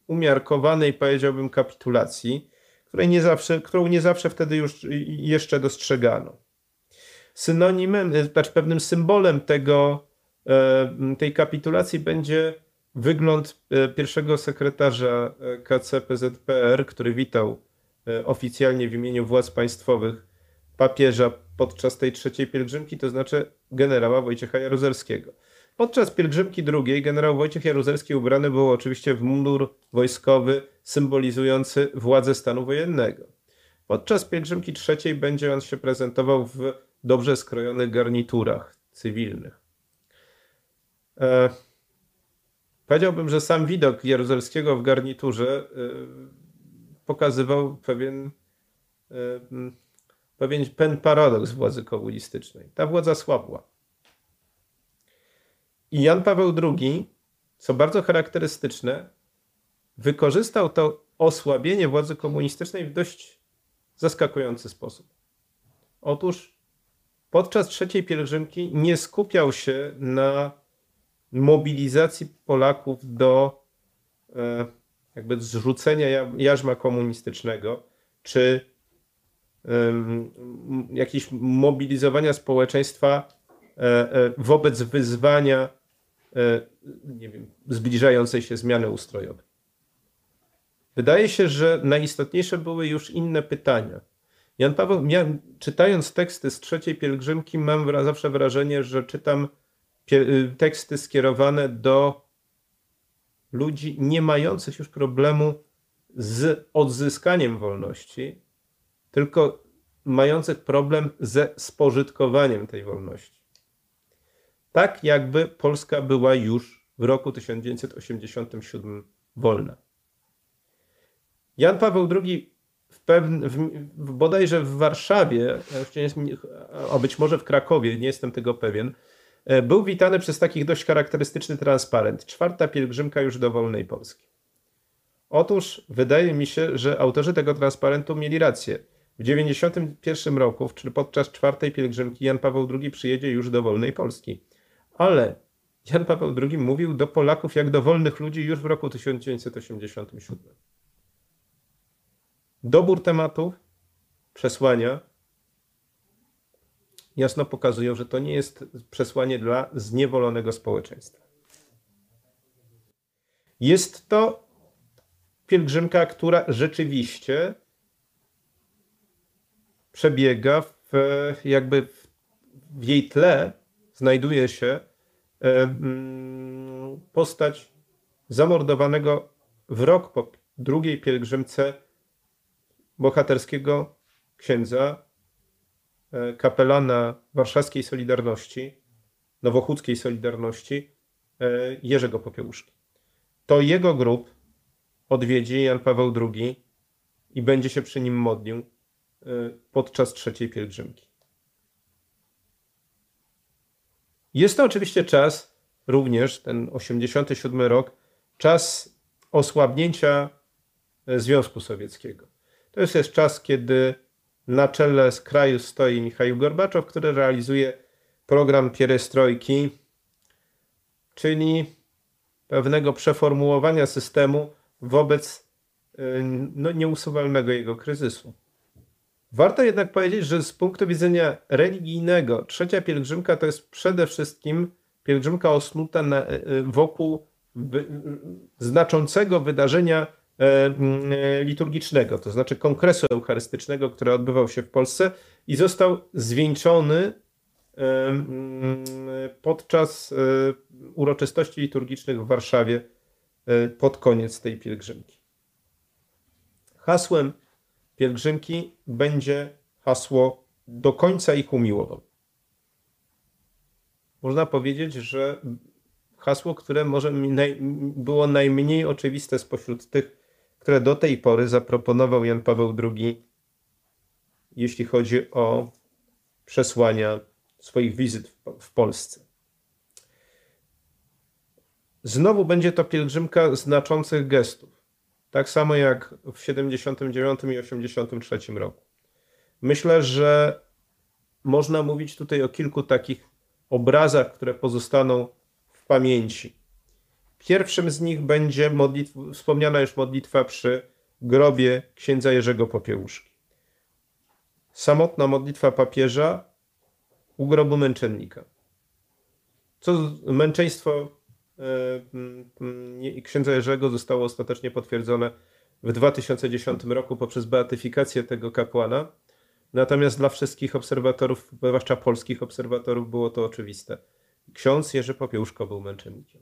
umiarkowanej, powiedziałbym, kapitulacji, którą nie zawsze wtedy już jeszcze dostrzegano. Synonimem, znaczy pewnym symbolem tej kapitulacji będzie wygląd pierwszego sekretarza KCPZPR, który witał oficjalnie w imieniu władz państwowych papieża podczas tej trzeciej pielgrzymki, to znaczy generała Wojciecha Jaruzelskiego. Podczas pielgrzymki drugiej generał Wojciech Jaruzelski ubrany był oczywiście w mundur wojskowy symbolizujący władzę stanu wojennego. Podczas pielgrzymki trzeciej będzie on się prezentował w dobrze skrojonych garniturach cywilnych. Powiedziałbym, że sam widok Jaruzelskiego w garniturze pokazywał pewien paradoks władzy komunistycznej. Ta władza słabła. I Jan Paweł II, co bardzo charakterystyczne, wykorzystał to osłabienie władzy komunistycznej w dość zaskakujący sposób. Otóż podczas trzeciej pielgrzymki nie skupiał się na mobilizacji Polaków do jakby zrzucenia jarzma komunistycznego, czy jakieś mobilizowania społeczeństwa wobec wyzwania nie wiem, zbliżającej się zmiany ustrojowej. Wydaje się, że najistotniejsze były już inne pytania. Jan Paweł, ja czytając teksty z trzeciej pielgrzymki mam zawsze wrażenie, że czytam teksty skierowane do ludzi nie mających już problemu z odzyskaniem wolności, tylko mających problem ze spożytkowaniem tej wolności. Tak jakby Polska była już w roku 1987 wolna. Jan Paweł II bodajże w Warszawie, a być może w Krakowie, nie jestem tego pewien, był witany przez taki dość charakterystyczny transparent. Czwarta pielgrzymka już do wolnej Polski. Otóż wydaje mi się, że autorzy tego transparentu mieli rację. W 1991 roku, czyli podczas czwartej pielgrzymki, Jan Paweł II przyjedzie już do wolnej Polski. Ale Jan Paweł II mówił do Polaków jak do wolnych ludzi już w roku 1987. Dobór tematów, przesłania jasno pokazują, że to nie jest przesłanie dla zniewolonego społeczeństwa. Jest to pielgrzymka, która rzeczywiście przebiega w jej tle znajduje się postać zamordowanego w rok po drugiej pielgrzymce bohaterskiego księdza, kapelana warszawskiej Solidarności, nowochódzkiej Solidarności, Jerzego Popiełuszki. To jego grób odwiedzi Jan Paweł II i będzie się przy nim modlił podczas trzeciej pielgrzymki. Jest to oczywiście czas, również ten 1987 rok, czas osłabnięcia Związku Sowieckiego. To jest czas, kiedy na czele kraju stoi Michał Gorbaczow, który realizuje program pierestrojki, czyli pewnego przeformułowania systemu wobec nieusuwalnego jego kryzysu. Warto jednak powiedzieć, że z punktu widzenia religijnego trzecia pielgrzymka to jest przede wszystkim pielgrzymka osnuta wokół znaczącego wydarzenia liturgicznego, to znaczy kongresu eucharystycznego, który odbywał się w Polsce i został zwieńczony podczas uroczystości liturgicznych w Warszawie pod koniec tej pielgrzymki. Hasłem pielgrzymki będzie hasło do końca ich umiłował. Można powiedzieć, że hasło, które może było najmniej oczywiste spośród tych, które do tej pory zaproponował Jan Paweł II, jeśli chodzi o przesłania swoich wizyt w Polsce. Znowu będzie to pielgrzymka znaczących gestów. Tak samo jak w 1979 i 1983 roku. Myślę, że można mówić tutaj o kilku takich obrazach, które pozostaną w pamięci. Pierwszym z nich będzie wspomniana już modlitwa przy grobie księdza Jerzego Popiełuszki. Samotna modlitwa papieża u grobu męczennika. Co męczeństwo księdza Jerzego zostało ostatecznie potwierdzone w 2010 roku poprzez beatyfikację tego kapłana. Natomiast dla wszystkich obserwatorów, zwłaszcza polskich obserwatorów, było to oczywiste. Ksiądz Jerzy Popiełuszko był męczennikiem.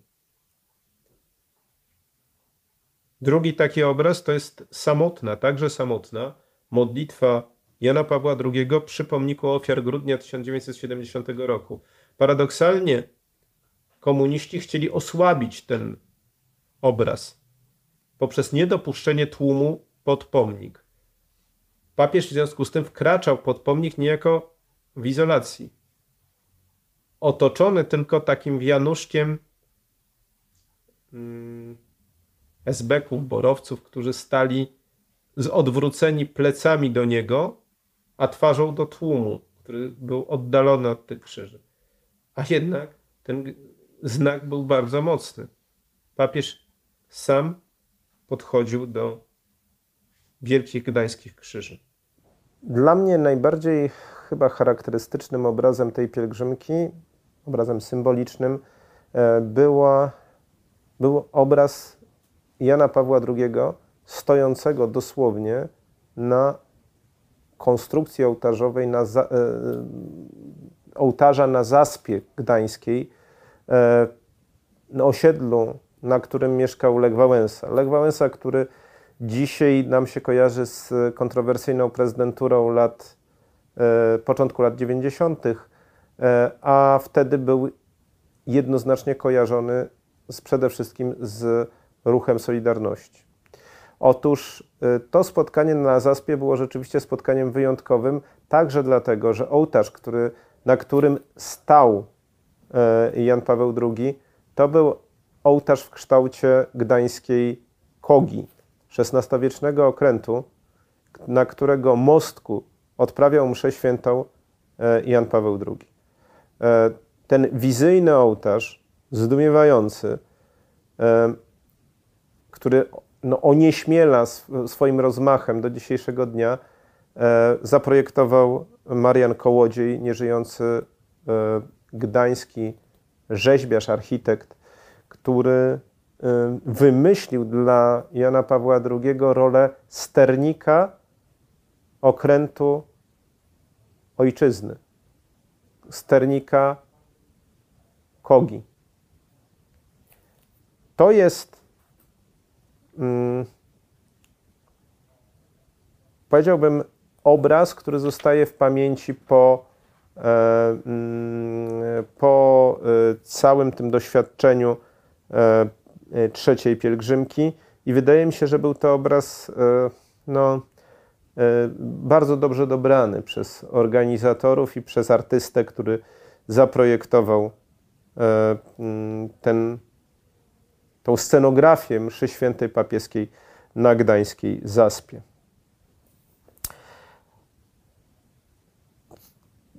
Drugi taki obraz to jest także samotna modlitwa Jana Pawła II przy pomniku ofiar grudnia 1970 roku. Paradoksalnie komuniści chcieli osłabić ten obraz poprzez niedopuszczenie tłumu pod pomnik. Papież w związku z tym wkraczał pod pomnik niejako w izolacji. Otoczony tylko takim wianuszkiem esbeków, borowców, którzy stali z odwróceni plecami do niego, a twarzą do tłumu, który był oddalony od tych krzyży. A jednak ten znak był bardzo mocny. Papież sam podchodził do wielkich gdańskich krzyży. Dla mnie najbardziej chyba charakterystycznym obrazem tej pielgrzymki, obrazem symbolicznym, był obraz Jana Pawła II stojącego dosłownie na konstrukcji ołtarzowej, ołtarza na Zaspie Gdańskiej, na osiedlu, na którym mieszkał Lech Wałęsa. Lech Wałęsa, który dzisiaj nam się kojarzy z kontrowersyjną prezydenturą początku lat 90., a wtedy był jednoznacznie kojarzony przede wszystkim z ruchem Solidarności. Otóż to spotkanie na Zaspie było rzeczywiście spotkaniem wyjątkowym, także dlatego, że ołtarz, na którym stał Jan Paweł II, to był ołtarz w kształcie gdańskiej kogi, XVI-wiecznego okrętu, na którego mostku odprawiał mszę świętą Jan Paweł II. Ten wizyjny ołtarz, zdumiewający, który onieśmiela swoim rozmachem do dzisiejszego dnia, zaprojektował Marian Kołodziej, nieżyjący gdański rzeźbiarz, architekt, który wymyślił dla Jana Pawła II rolę sternika okrętu ojczyzny, sternika kogi. To jest, powiedziałbym, obraz, który zostaje w pamięci po całym tym doświadczeniu trzeciej pielgrzymki, i wydaje mi się, że był to obraz bardzo dobrze dobrany przez organizatorów i przez artystę, który zaprojektował tą scenografię mszy świętej papieskiej na gdańskiej Zaspie.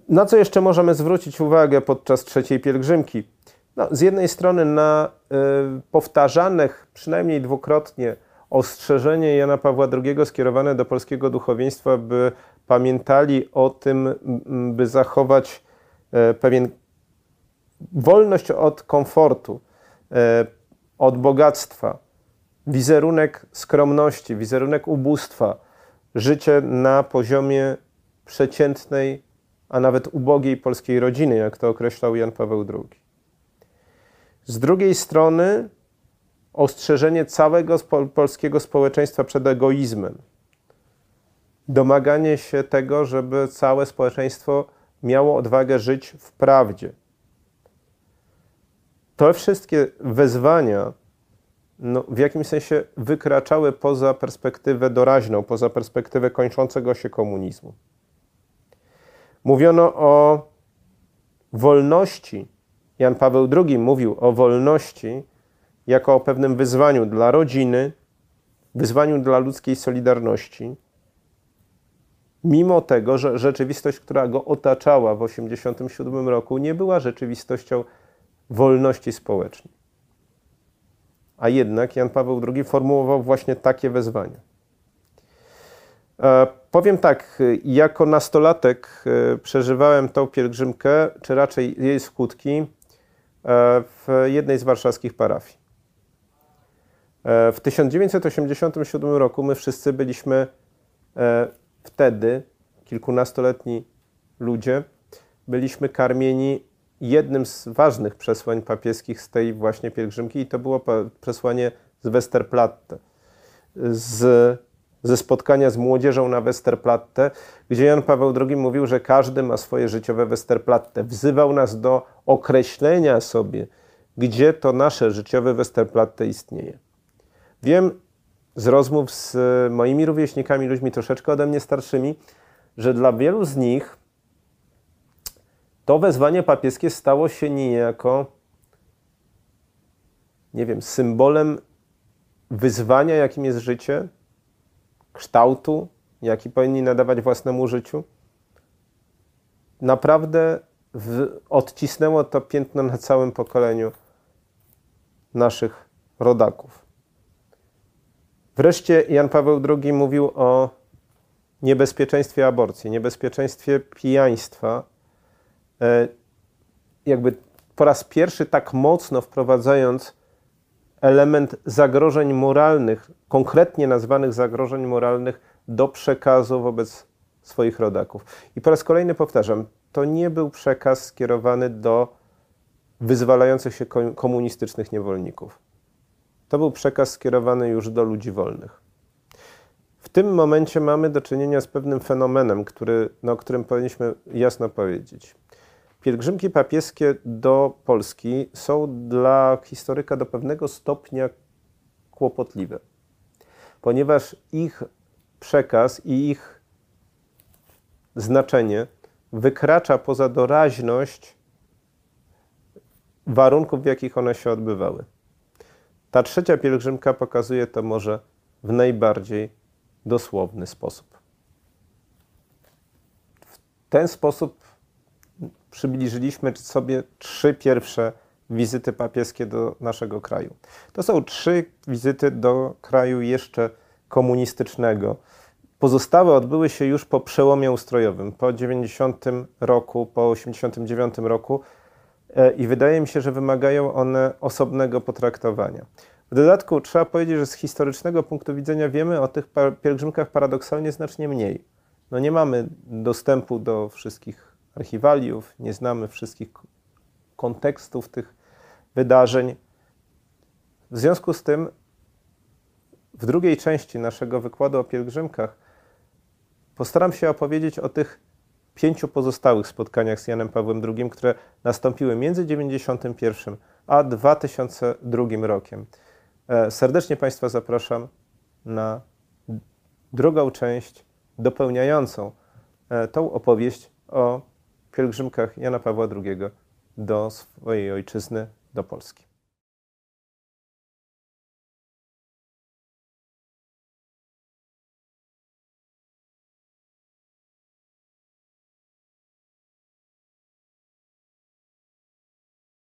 Na co jeszcze możemy zwrócić uwagę podczas trzeciej pielgrzymki? Z jednej strony na powtarzanych przynajmniej dwukrotnie ostrzeżenie Jana Pawła II skierowane do polskiego duchowieństwa, by pamiętali o tym, by zachować pewien wolność od komfortu, od bogactwa, wizerunek skromności, wizerunek ubóstwa, życie na poziomie przeciętnej, a nawet ubogiej polskiej rodziny, jak to określał Jan Paweł II. Z drugiej strony ostrzeżenie całego polskiego społeczeństwa przed egoizmem. Domaganie się tego, żeby całe społeczeństwo miało odwagę żyć w prawdzie. Te wszystkie wezwania w jakimś sensie wykraczały poza perspektywę doraźną, poza perspektywę kończącego się komunizmu. Mówiono o wolności. Jan Paweł II mówił o wolności jako o pewnym wyzwaniu dla rodziny, wyzwaniu dla ludzkiej solidarności, mimo tego, że rzeczywistość, która go otaczała w 1987 roku, nie była rzeczywistością wolności społecznej. A jednak Jan Paweł II formułował właśnie takie wezwania. Powiem tak, jako nastolatek przeżywałem tą pielgrzymkę, czy raczej jej skutki, w jednej z warszawskich parafii. W 1987 roku my wszyscy byliśmy wtedy, kilkunastoletni ludzie, byliśmy karmieni jednym z ważnych przesłań papieskich z tej właśnie pielgrzymki, i to było przesłanie z Westerplatte, ze spotkania z młodzieżą na Westerplatte, gdzie Jan Paweł II mówił, że każdy ma swoje życiowe Westerplatte. Wzywał nas do określenia sobie, gdzie to nasze życiowe Westerplatte istnieje. Wiem z rozmów z moimi rówieśnikami, ludźmi troszeczkę ode mnie starszymi, że dla wielu z nich to wezwanie papieskie stało się niejako, nie wiem, symbolem wyzwania, jakim jest życie, kształtu, jaki powinni nadawać własnemu życiu, naprawdę odcisnęło to piętno na całym pokoleniu naszych rodaków. Wreszcie Jan Paweł II mówił o niebezpieczeństwie aborcji, niebezpieczeństwie pijaństwa. Jakby po raz pierwszy tak mocno wprowadzając element zagrożeń moralnych, konkretnie nazwanych zagrożeń moralnych do przekazu wobec swoich rodaków. I po raz kolejny powtarzam, to nie był przekaz skierowany do wyzwalających się komunistycznych niewolników. To był przekaz skierowany już do ludzi wolnych. W tym momencie mamy do czynienia z pewnym fenomenem, o którym powinniśmy jasno powiedzieć. Pielgrzymki papieskie do Polski są dla historyka do pewnego stopnia kłopotliwe, ponieważ ich przekaz i ich znaczenie wykracza poza doraźność warunków, w jakich one się odbywały. Ta trzecia pielgrzymka pokazuje to może w najbardziej dosłowny sposób. W ten sposób przybliżyliśmy sobie trzy pierwsze wizyty papieskie do naszego kraju. To są trzy wizyty do kraju jeszcze komunistycznego. Pozostałe odbyły się już po przełomie ustrojowym, po 90 roku, po 89 roku i wydaje mi się, że wymagają one osobnego potraktowania. W dodatku trzeba powiedzieć, że z historycznego punktu widzenia wiemy o tych pielgrzymkach paradoksalnie znacznie mniej. No nie mamy dostępu do wszystkich archiwaliów, nie znamy wszystkich kontekstów tych wydarzeń. W związku z tym w drugiej części naszego wykładu o pielgrzymkach postaram się opowiedzieć o tych pięciu pozostałych spotkaniach z Janem Pawłem II, które nastąpiły między 1991 a 2002 rokiem. Serdecznie Państwa zapraszam na drugą część dopełniającą tą opowieść o pielgrzymkach Jana Pawła II do swojej ojczyzny, do Polski.